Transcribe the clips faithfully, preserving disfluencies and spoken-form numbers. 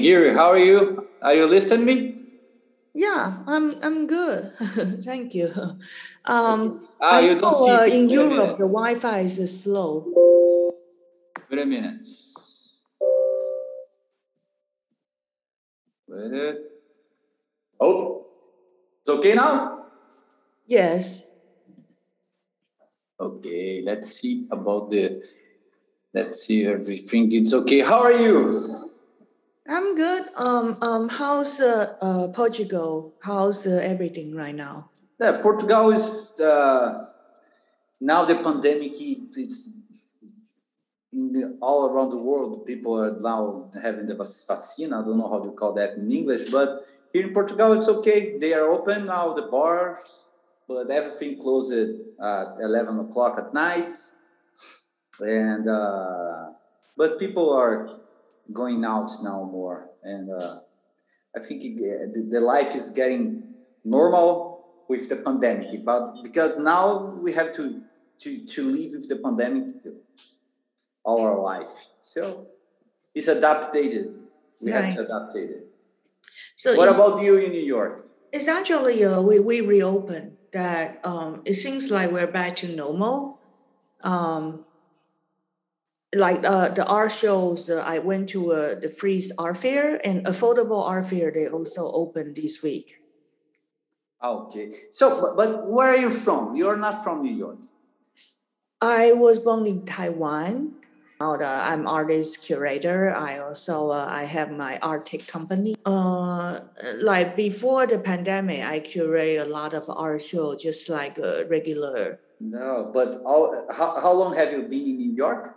Giri, how are you? Are you listening to me? Yeah, I'm I'm good. Thank you. Um, ah, you don't know, see uh, in Europe, the Wi-Fi is slow. Wait a minute. Wait a... Oh, it's okay now? Yes. Okay, let's see about the... Let's see everything. It's okay. How are you? I'm good. Um, um, how's uh, uh, Portugal? How's uh, everything right now? Yeah, Portugal is uh, now the pandemic. It's in the, all around the world. People are now having the vacina. I don't know how you call that in English, but here in Portugal, it's okay. They are open now, the bars, but everything closed at eleven o'clock at night. And uh, but people are going out now more, and uh, I think it, the, the life is getting normal with the pandemic. But because now we have to to to live with the pandemic all our life, so it's adapted. We right. have to adapt it. So what about you in New York? It's actually uh, we we reopened that. Um, it seems like we're back to normal. Um, Like uh, the art shows, uh, I went to uh, the Freeze Art Fair and Affordable Art Fair. They also opened this week. Okay. So, but, but where are you from? You're not from New York. I was born in Taiwan. I'm artist curator. I also uh, I have my art tech company. Uh, like before the pandemic, I curate a lot of art shows, just like a regular. No, but all, how how long have you been in New York?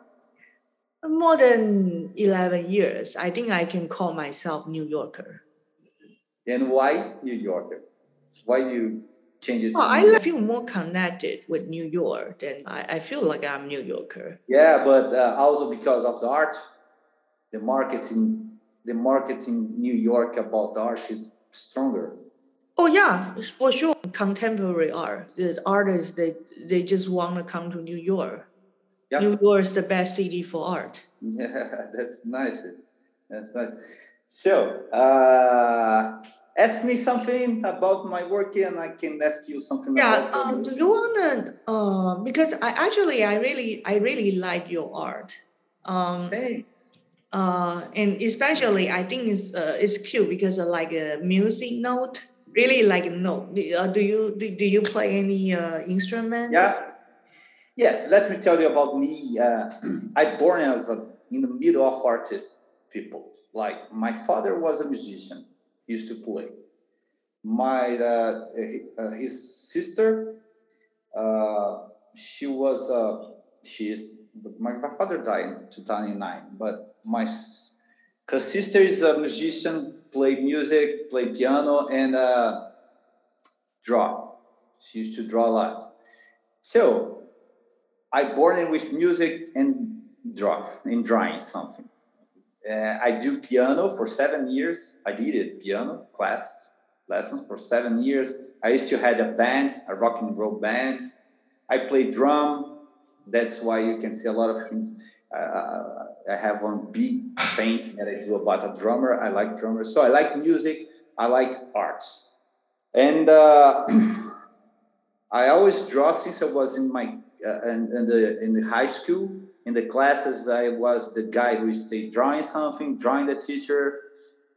More than eleven years. I think I can call myself New Yorker. And why New Yorker? Why do you change it? Well, to I feel more connected with New York than I, I feel like I'm New Yorker. Yeah, but uh, also because of the art, the marketing, the marketing in New York about the art is stronger. Oh yeah, for sure. Contemporary art, the artists they they just want to come to New York. Yep. New York is the best city for art. Yeah, that's nice. That's nice. So, uh, ask me something about my work, and I can ask you something. Yeah, about um, do you wanna? Uh, because I actually, I really, I really like your art. Um, Thanks. Uh, and especially, I think it's uh, it's cute because uh, like a music note, really like a note. Uh, do you do, do you play any uh, instrument? Yeah. Yes, let me tell you about me. Uh, I born as a, in the middle of artist people. Like my father was a musician, used to play. My uh, uh, his sister, uh, she was uh, she is. My, my father died in two thousand nine, but my her sister is a musician, played music, played piano, and uh, draw. She used to draw a lot. So. I born in with music and draw, and drawing something. Uh, I do piano for seven years. I did it, piano class, lessons for seven years. I used to have a band, a rock and roll band. I play drum. That's why you can see a lot of things. Uh, I have one big paint that I do about a drummer. I like drummers. So I like music. I like arts. And uh, I always draw since I was in my Uh, and, and the, in the high school, in the classes, I was the guy who stayed drawing something, drawing the teacher,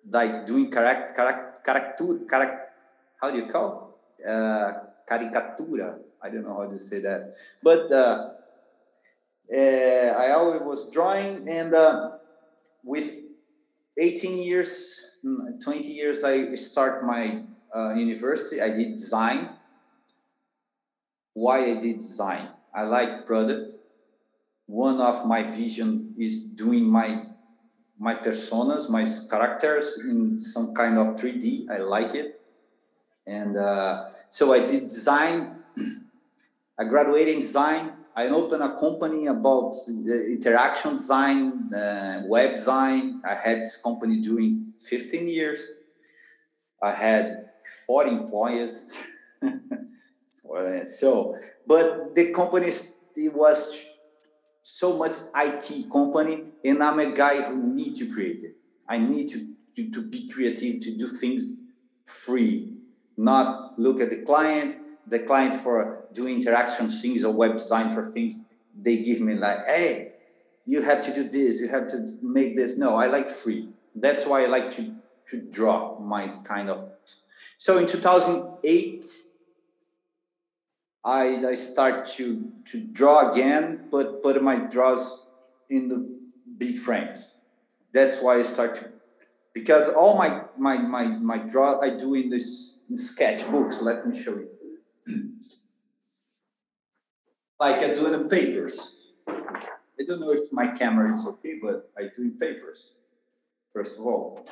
like doing carac, carac, carac, carac, how do you call it? Uh, caricatura. I don't know how to say that. But uh, uh, I always was drawing, and uh, with eighteen years, twenty years, I start my uh, university. I did design. Why I did design? I like product. One of my vision is doing my my personas, my characters in some kind of three D. I like it. And uh, so I did design. I graduated in design. I opened a company about interaction design, uh, web design. I had this company doing fifteen years. I had forty employees. So, but the company, it was so much I T company, and I'm a guy who need to create it. I need to to, to be creative, to do things free, not look at the client, the client for doing interaction things or web design for things. They give me like, hey, you have to do this, you have to make this. No, I like free. That's why I like to, to draw my kind of. So in two thousand eight, I, I start to, to draw again, but put my draws in the big frames. That's why I start to, because all my, my, my, my draw I do in this in sketchbooks. Let me show you. Like I do in papers. I don't know if my camera is okay, but I do in papers, first of all.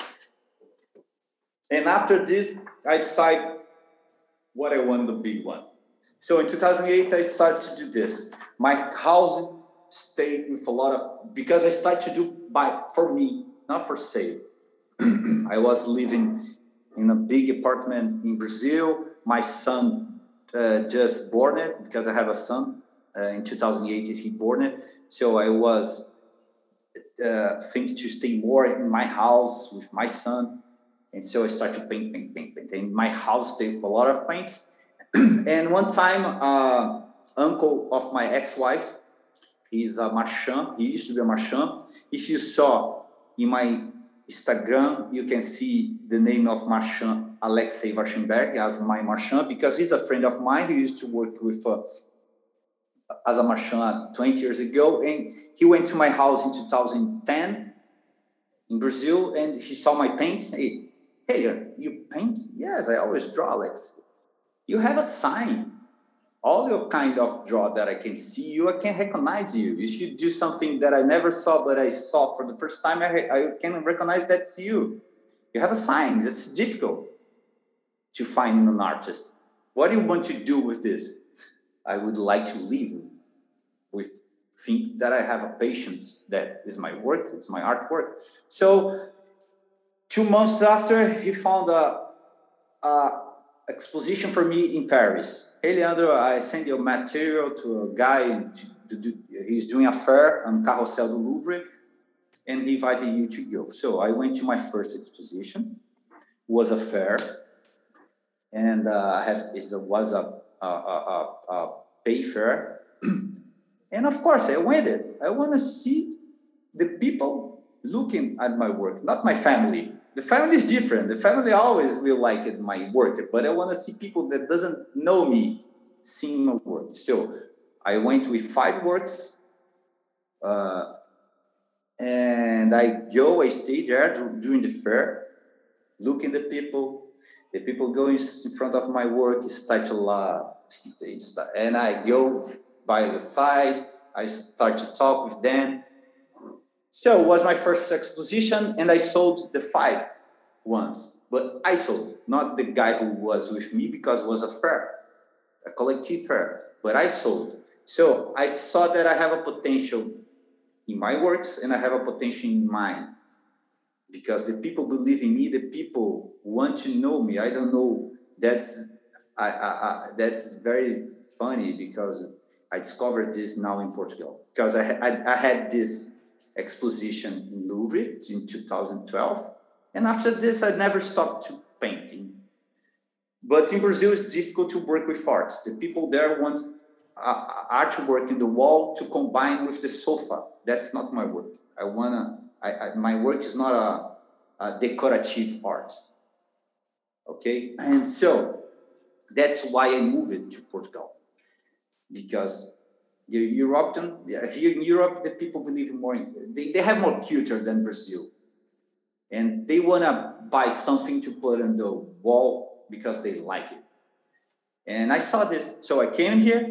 And after this, I decide what I want, the big one. So in two thousand eight, I start to do this. My housing stayed with a lot of, because I start to do by, for me, not for sale. I was living in a big apartment in Brazil. My son uh, just born it, because I have a son. Uh, in two thousand eight, he born it. So I was uh, thinking to stay more in my house with my son. And so I started to paint, paint, paint, paint. And my house stayed with a lot of paints. And one time, uh, uncle of my ex-wife, he's a marchand. He used to be a marchand. If you saw in my Instagram, you can see the name of marchand Alexei Varschenberg as my marchand, because he's a friend of mine who used to work with uh, as a marchand twenty years ago. And he went to my house in two thousand ten in Brazil, and he saw my paint. Hey, hey, you paint? Yes, I always draw, Alex. You have a sign. All your kind of draw that I can see you, I can recognize you. If you do something that I never saw, but I saw for the first time, I, I can recognize that's you. You have a sign. That's difficult to find in an artist. What do you want to do with this? I would like to live with, think that I have a patience. That is my work. It's my artwork. So two months after, he found a... a exposition for me in Paris. Hey, Leandro, I send your material to a guy. To do, he's doing a fair on Carrousel du Louvre, and he invited you to go. So I went to my first exposition. It was a fair, and uh, I have it was a a, a, a pay fair, and of course I went there. I want to see the people looking at my work, not my family. The family is different. The family always will like it, my work, but I want to see people that doesn't know me seeing my work. So I went with five works, uh, and I go, I stay there during the fair, looking at the people. The people go in front of my work, start to laugh, and I go by the side. I start to talk with them. So it was my first exposition, and I sold the five ones. But I sold, not the guy who was with me, because it was a fair, a collective fair. But I sold. So I saw that I have a potential in my works, and I have a potential in mine. Because the people believe in me, the people want to know me. I don't know. That's, I, I, I, that's very funny, because I discovered this now in Portugal. Because I, I, I had this... exposition in Louvre in two thousand twelve. And after this, I never stopped to painting. But in Brazil, it's difficult to work with art. The people there want artwork in the wall to combine with the sofa. That's not my work. I wanna, I, I, my work is not a, a decorative art. Okay? And so that's why I moved to Portugal, because the European, here in Europe, the people believe more in, they, they have more culture than Brazil. And they want to buy something to put on the wall because they like it. And I saw this. So I came here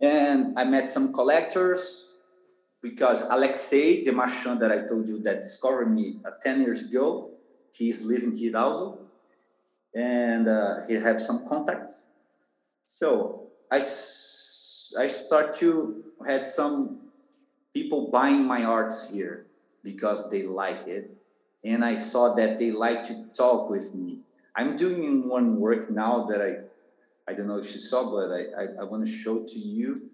and I met some collectors, because Alexei, the marchand that I told you that discovered me ten years ago, he's living here also. And uh, he had some contacts. So I I start to had some people buying my arts here because they like it. And I saw that they like to talk with me. I'm doing one work now that I, I don't know if you saw, but I, I, I want to show to you.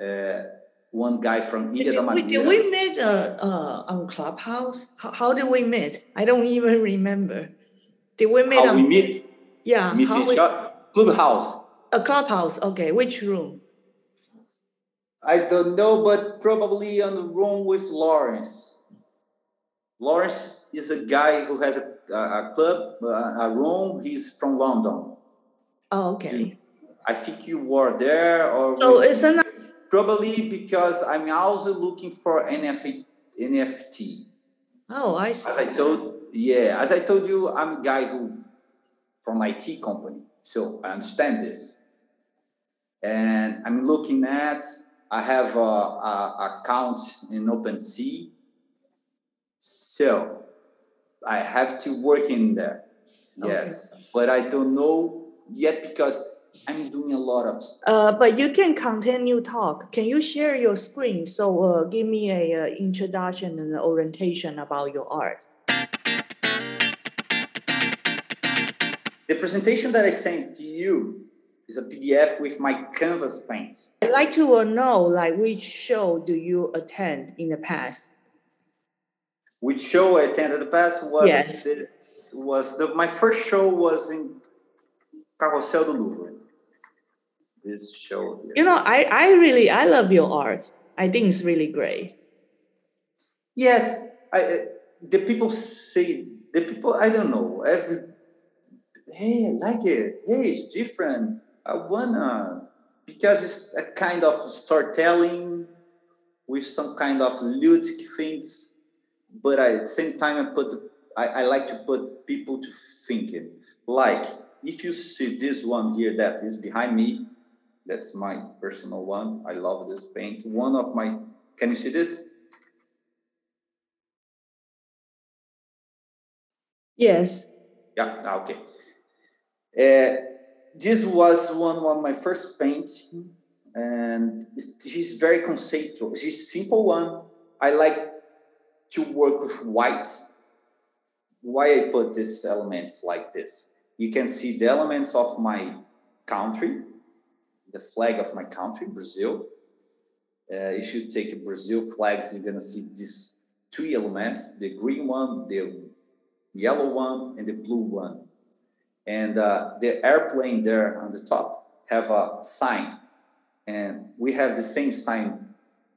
Uh, one guy from Ilha da Madeira. Did we meet uh, uh, on Clubhouse? How, how did we meet? I don't even remember. Did we meet? How on, we meet? Yeah. Meet how we, Clubhouse. A Clubhouse, okay. Which room? I don't know, but probably on the room with Lawrence. Lawrence is a guy who has a, a club, a room. He's from London. Oh, okay. I think you were there. Or so it's an... Probably because I'm also looking for N F T. Oh, I see. As I told, yeah, as I told you, I'm a guy who from I T company, so I understand this. And I'm looking at. I have a, a account in OpenSea, so I have to work in there. Okay. Yes, but I don't know yet because. I'm doing a lot of stuff. Uh, but you can continue talk. Can you share your screen? So uh, give me an uh, introduction and orientation about your art. The presentation that I sent to you is a P D F with my canvas paints. I'd like to uh, know, like, which show do you attend in the past? Which show I attended in the past was, yes. this, was the, my first show was in Carrousel du Louvre. This show here. You know, I, I really, I love your art. I think it's really great. Yes, I, uh, the people say, the people, I don't know, every, hey, I like it. Hey, it's different. I wanna, because it's a kind of storytelling with some kind of ludic things, but I, at the same time, I put, I, I like to put people to thinking. Like, if you see this one here that is behind me, that's my personal one. I love this paint. One of my, can you see this? Yes. Yeah, okay. Uh, this was one of my first paints. And she's very conceptual. She's a simple one. I like to work with white. Why I put these elements like this? You can see the elements of my country. The flag of my country, Brazil. Uh, if you take Brazil flags, you're gonna see these three elements: the green one, the yellow one, and the blue one. And uh, the airplane there on the top have a sign, and we have the same sign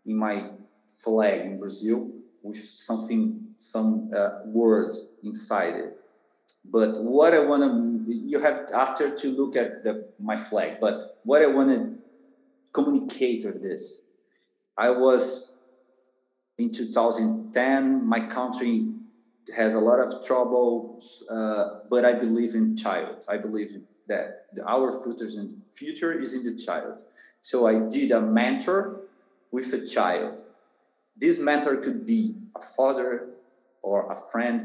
in my flag in Brazil with something, some uh, word inside it. But what I want to, you have after to look at the, my flag, but what I want to communicate with this, I was in two thousand ten, my country has a lot of trouble, uh, but I believe in child. I believe that our futures and future is in the child. So I did a mentor with a child. This mentor could be a father or a friend,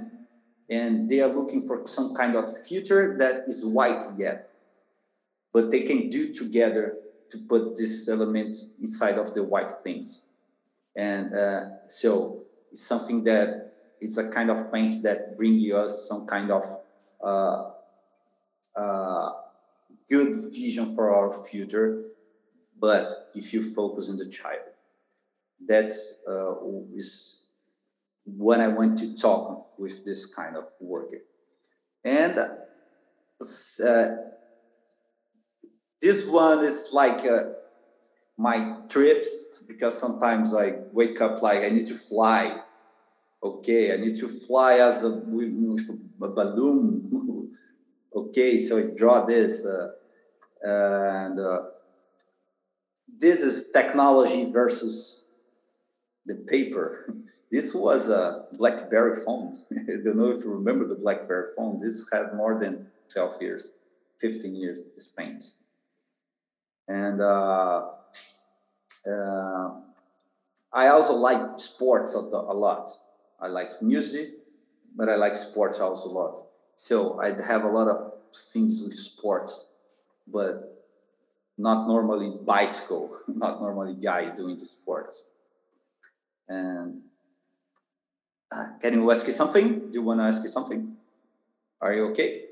and they are looking for some kind of future that is white yet, but they can do together to put this element inside of the white things. And uh, so it's something that, it's a kind of paints that bring you us some kind of uh, uh, good vision for our future, but if you focus on the child, that's uh, is what I want to talk with this kind of work. And uh, this one is like uh, my trips, because sometimes I wake up like I need to fly. Okay, I need to fly as a, with a balloon. Okay, so I draw this. Uh, and uh, this is technology versus the paper. This was a BlackBerry phone. I don't know if you remember the BlackBerry phone. This had more than twelve years, fifteen years, this paint. And uh, uh, I also like sports a lot. I like music, but I like sports also a lot. So I have a lot of things with sports, but not normally bicycle, not normally guy doing the sports. And can you ask me something? Do you want to ask me something? Are you okay?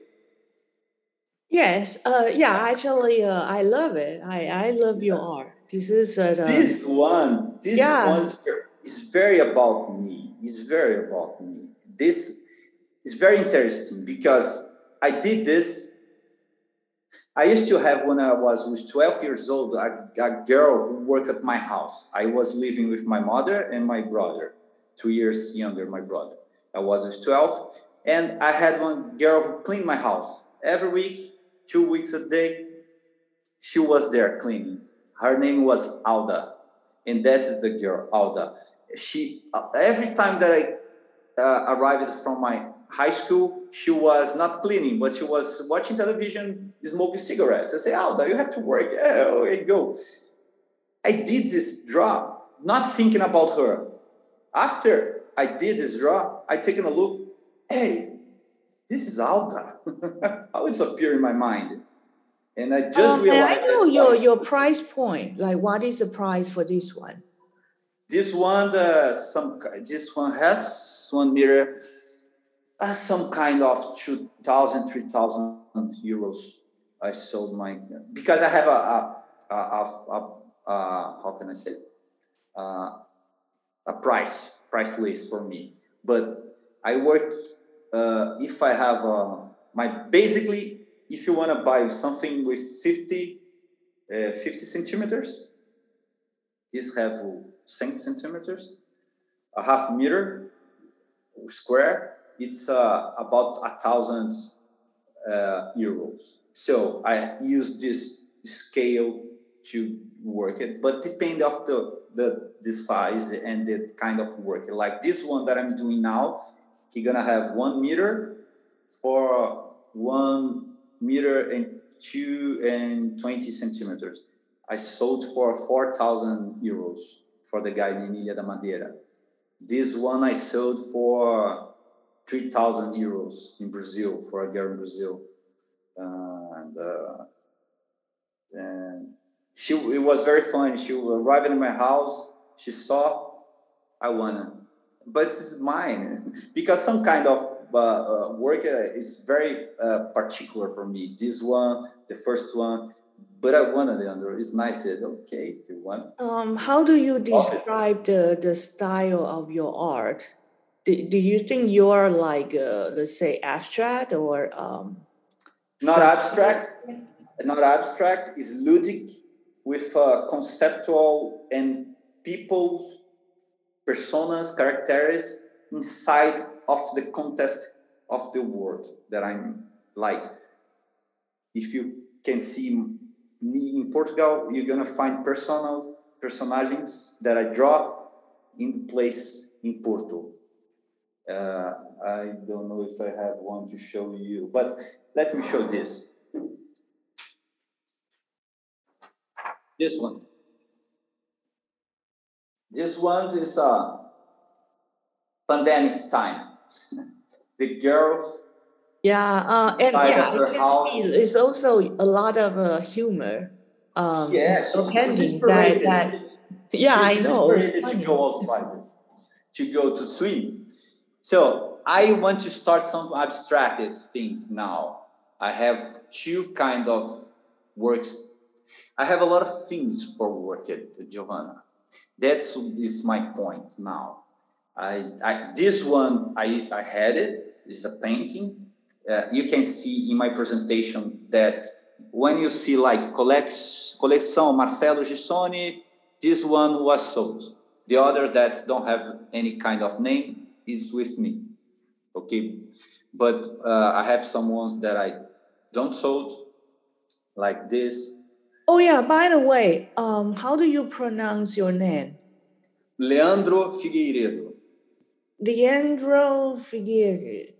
Yes. Uh, yeah, actually, uh, I love it. I, I love your art. This is a, uh, this one. This yeah. one is very about me. It's very about me. This is very interesting because I did this. I used to have, when I was, was twelve years old, a, a girl who worked at my house. I was living with my mother and my brother, two years younger, my brother. I was twelve, and I had one girl who cleaned my house. Every week, two weeks a day, she was there cleaning. Her name was Alda, and that's the girl, Alda. She, every time that I uh, arrived from my high school, she was not cleaning, but she was watching television, smoking cigarettes. I say, Alda, you have to work. Yeah, okay, go. I did this draw, not thinking about her. After I did this draw, I taken a look. Hey, this is Alda. How it's appeared in my mind. And I just um, realized. And I know your, was, your price point. Like, what is the price for this one? This one, uh, some this one has one mirror. Uh, some kind of two thousand, three thousand euros I sold mine. Because I have a, a, a, a, a, a how can I say, uh, a price, price list for me. But I work, uh, if I have uh, my, basically, if you want to buy something with fifty, uh, fifty centimeters, these have ten centimeters, a half meter, square, it's uh, about a thousand uh, euros. So I use this scale to work it, but depend on the, the, the size and the kind of work. Like this one that I'm doing now, he's gonna have one meter for one meter and two and twenty centimeters. I sold for four thousand euros for the guy in Ilha da Madeira. This one I sold for three thousand euros in Brazil, for a girl in Brazil. Uh, and, uh, and she, it was very fun. She arrived in my house. She saw, I won. But it's mine. Because some kind of uh, uh, work uh, is very uh, particular for me. This one, the first one. But I won the other. It's nice. It, okay, you won. Um, how do you describe the, the style of your art? Do, do you think you're like, uh, let's say, abstract or... Um, not abstract. Not abstract. It's ludic with uh, conceptual and people's personas, characters inside of the context of the world that I'm like. If you can see me in Portugal, you're going to find personal personagens that I draw in place in Porto. Uh, I don't know if I have one to show you, but let me show this. This one. This one is a uh, pandemic time. The girls. Yeah, uh, and yeah, I can house. see it's also a lot of uh, humor. Um, yeah, so it's that, that, yeah, I know. It's to go outside, to go to swim. So I want to start some abstracted things now. I have two kinds of works. I have a lot of things for work at Giovanna. That's is my point now. I, I this one I, I had it. It's a painting. Uh, you can see in my presentation that when you see like collects collection Marcelo Gissoni, this one was sold. The others that don't have any kind of name is with me, okay? But uh, I have some ones that I don't sold, like this. Oh yeah, by the way, um, how do you pronounce your name? Leandro Figueiredo. Leandro Figueiredo.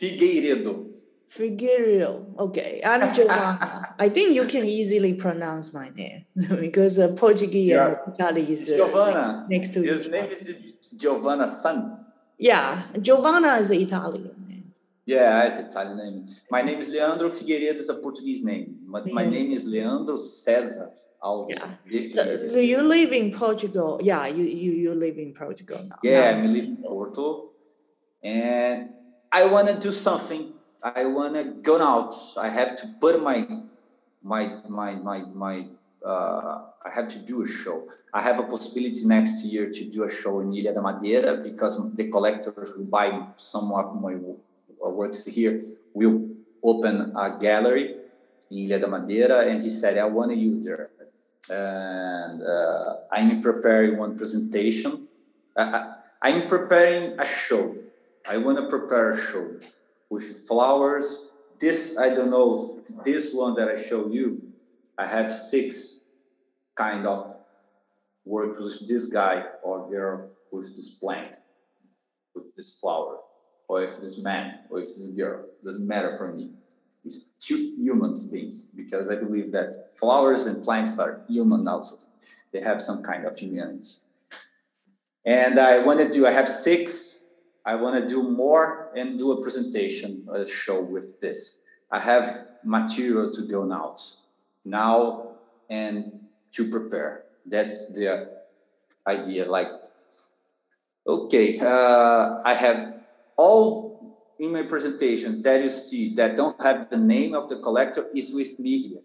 Figueiredo. Figueiredo, okay. I'm Giovanna. I think you can easily pronounce my name because uh, Portuguese yeah. and Portuguese is uh, next to his each name other. Is Giovanna Sun. Yeah, Giovanna is the Italian name. Yeah, it's the Italian name. My name is Leandro Figueiredo, it's a Portuguese name. My, yeah. my name is Leandro César Alves yeah. de Figueiredo. Do you live in Portugal? Yeah, you, you, you live in Portugal now. Yeah, now. I live in Porto. And I want to do something. I want to go out. I have to put my my my my my uh, I have to do a show. I have a possibility next year to do a show in Ilha da Madeira, because the collectors who buy some of my works here will open a gallery in Ilha da Madeira, and he said, I want you there. And uh, I'm preparing one presentation. Uh, I'm preparing a show. I want to prepare a show with flowers. This, I don't know, this one that I showed you, I have six kind of works with this guy or girl, with this plant, with this flower, or if this man, or if this girl. It doesn't matter for me. It's two human beings, because I believe that flowers and plants are human also. They have some kind of humanity. And I want to do, I have six, I want to do more and do a presentation, a show with this. I have material to go out now and to prepare. That's the idea. Like, okay, uh, I have all in my presentation that you see that don't have the name of the collector is with me here.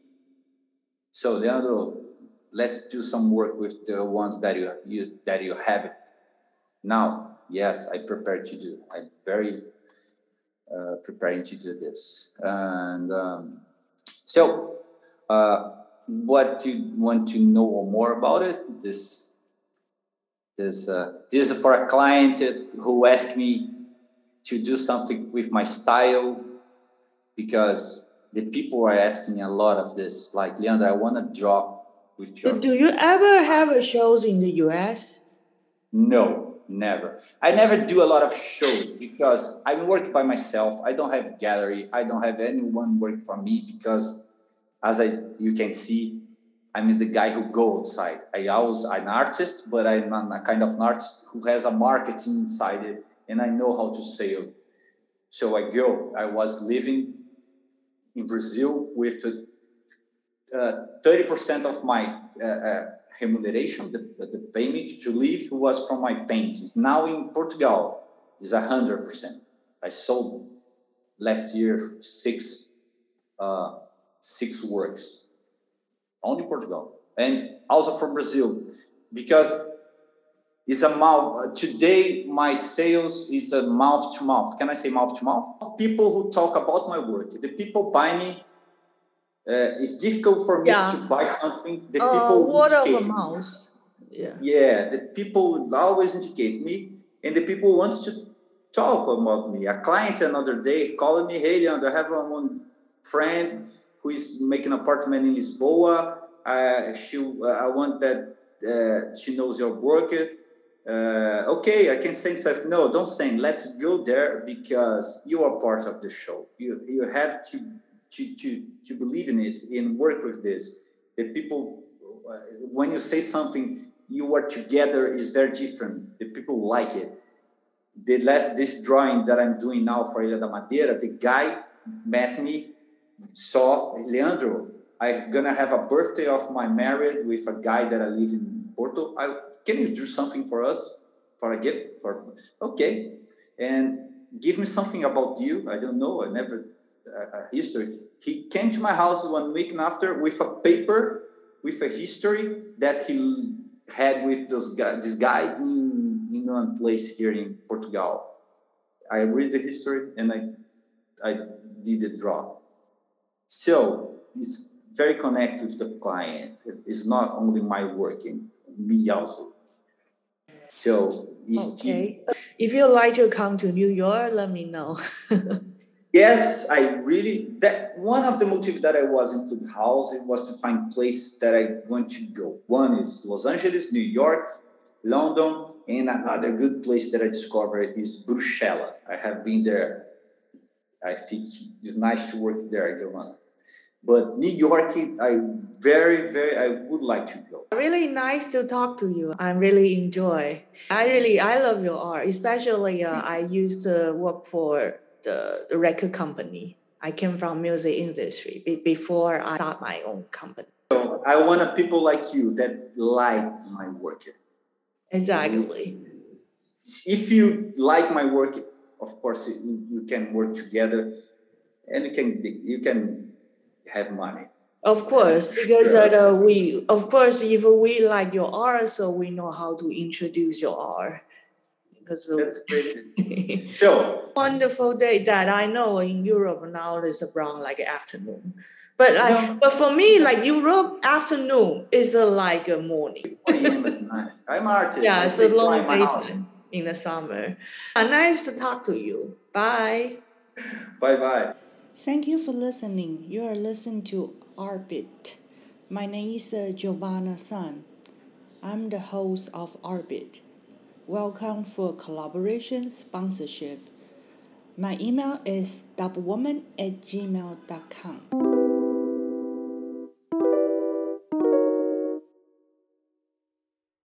So Leandro, let's do some work with the ones that you, you that you have it now. Yes, I prepared to do. I'm very uh, preparing to do this. And um, so, uh, what you want to know more about it? This this uh, this is for a client who asked me to do something with my style, because the people are asking a lot of this. Like, Leandro, I want to draw with your... Do you ever have shows in the U S? No, never. I never do a lot of shows because I work by myself. I don't have a gallery. I don't have anyone work for me because, as I you can see, I'm the guy who go outside. I always, I'm an artist, but I'm a kind of an artist who has a marketing inside it. And I know how to sail. So I go, I was living in Brazil with uh, thirty percent of my uh, uh, remuneration, the, the payment to live was from my paintings. Now in Portugal is one hundred percent. I sold last year six, uh, six works, only Portugal. And also from Brazil, because It's a mouth. Today, my sales is a mouth to mouth. Can I say mouth to mouth? People who talk about my work, the people buy me. Uh, it's difficult for me yeah. to buy something. The uh, people word of mouth. Yeah. Yeah. The people always indicate me, and the people want to talk about me. A client another day called me, "Hey, Leandro, I have one friend who is making an apartment in Lisboa. Uh, she, uh, I want that uh, she knows your work." Uh, okay, I can send stuff. No, don't send. Let's go there because you are part of the show. You you have to to to, to believe in it and work with this. The people, uh, when you say something, you are together is very different. The people like it. The last this drawing that I'm doing now for Ilha da Madeira, the guy met me, saw Leandro. I'm gonna have a birthday of my marriage with a guy that I live in Porto. I Can you do something for us, for a gift? For okay, and give me something about you. I don't know. I never uh, a history. He came to my house one week after with a paper with a history that he had with this guy. This guy in in one place here in Portugal. I read the history and I I did the draw. So it's very connected with the client. It's not only my working, me also. So if, okay. you, if you like to come to New York, let me know. Yes, I really, that one of the motives that I was in Clubhouse, it was to find places that I want to go. One is Los Angeles, New York, London, and another good place that I discovered is Bruxelas. I have been there. I think it's nice to work there, Giovanna. But New York, I very, very, I would like to go. Really nice to talk to you. I really enjoy. I really, I love your art. Especially, uh, I used to work for the, the record company. I came from music industry be- before I start my own company. So I want people like you that like my work. Exactly. If you like my work, of course, you, you can work together, and you can you can have money. Of course, because sure. uh, we, of course, if we like your art, so we know how to introduce your art. Because that's great. So wonderful day that I know in Europe now is around like afternoon, but like, no. but for me like Europe afternoon is uh, like a morning. I'm artist. Yeah, it's a long day in the summer. Uh, nice to talk to you. Bye. Bye bye. Thank you for listening. You are listening to Arbit. My name is uh, Giovanna Sun. I'm the host of Arbit. Welcome for collaboration sponsorship. My email is doublewoman at gmail dot com.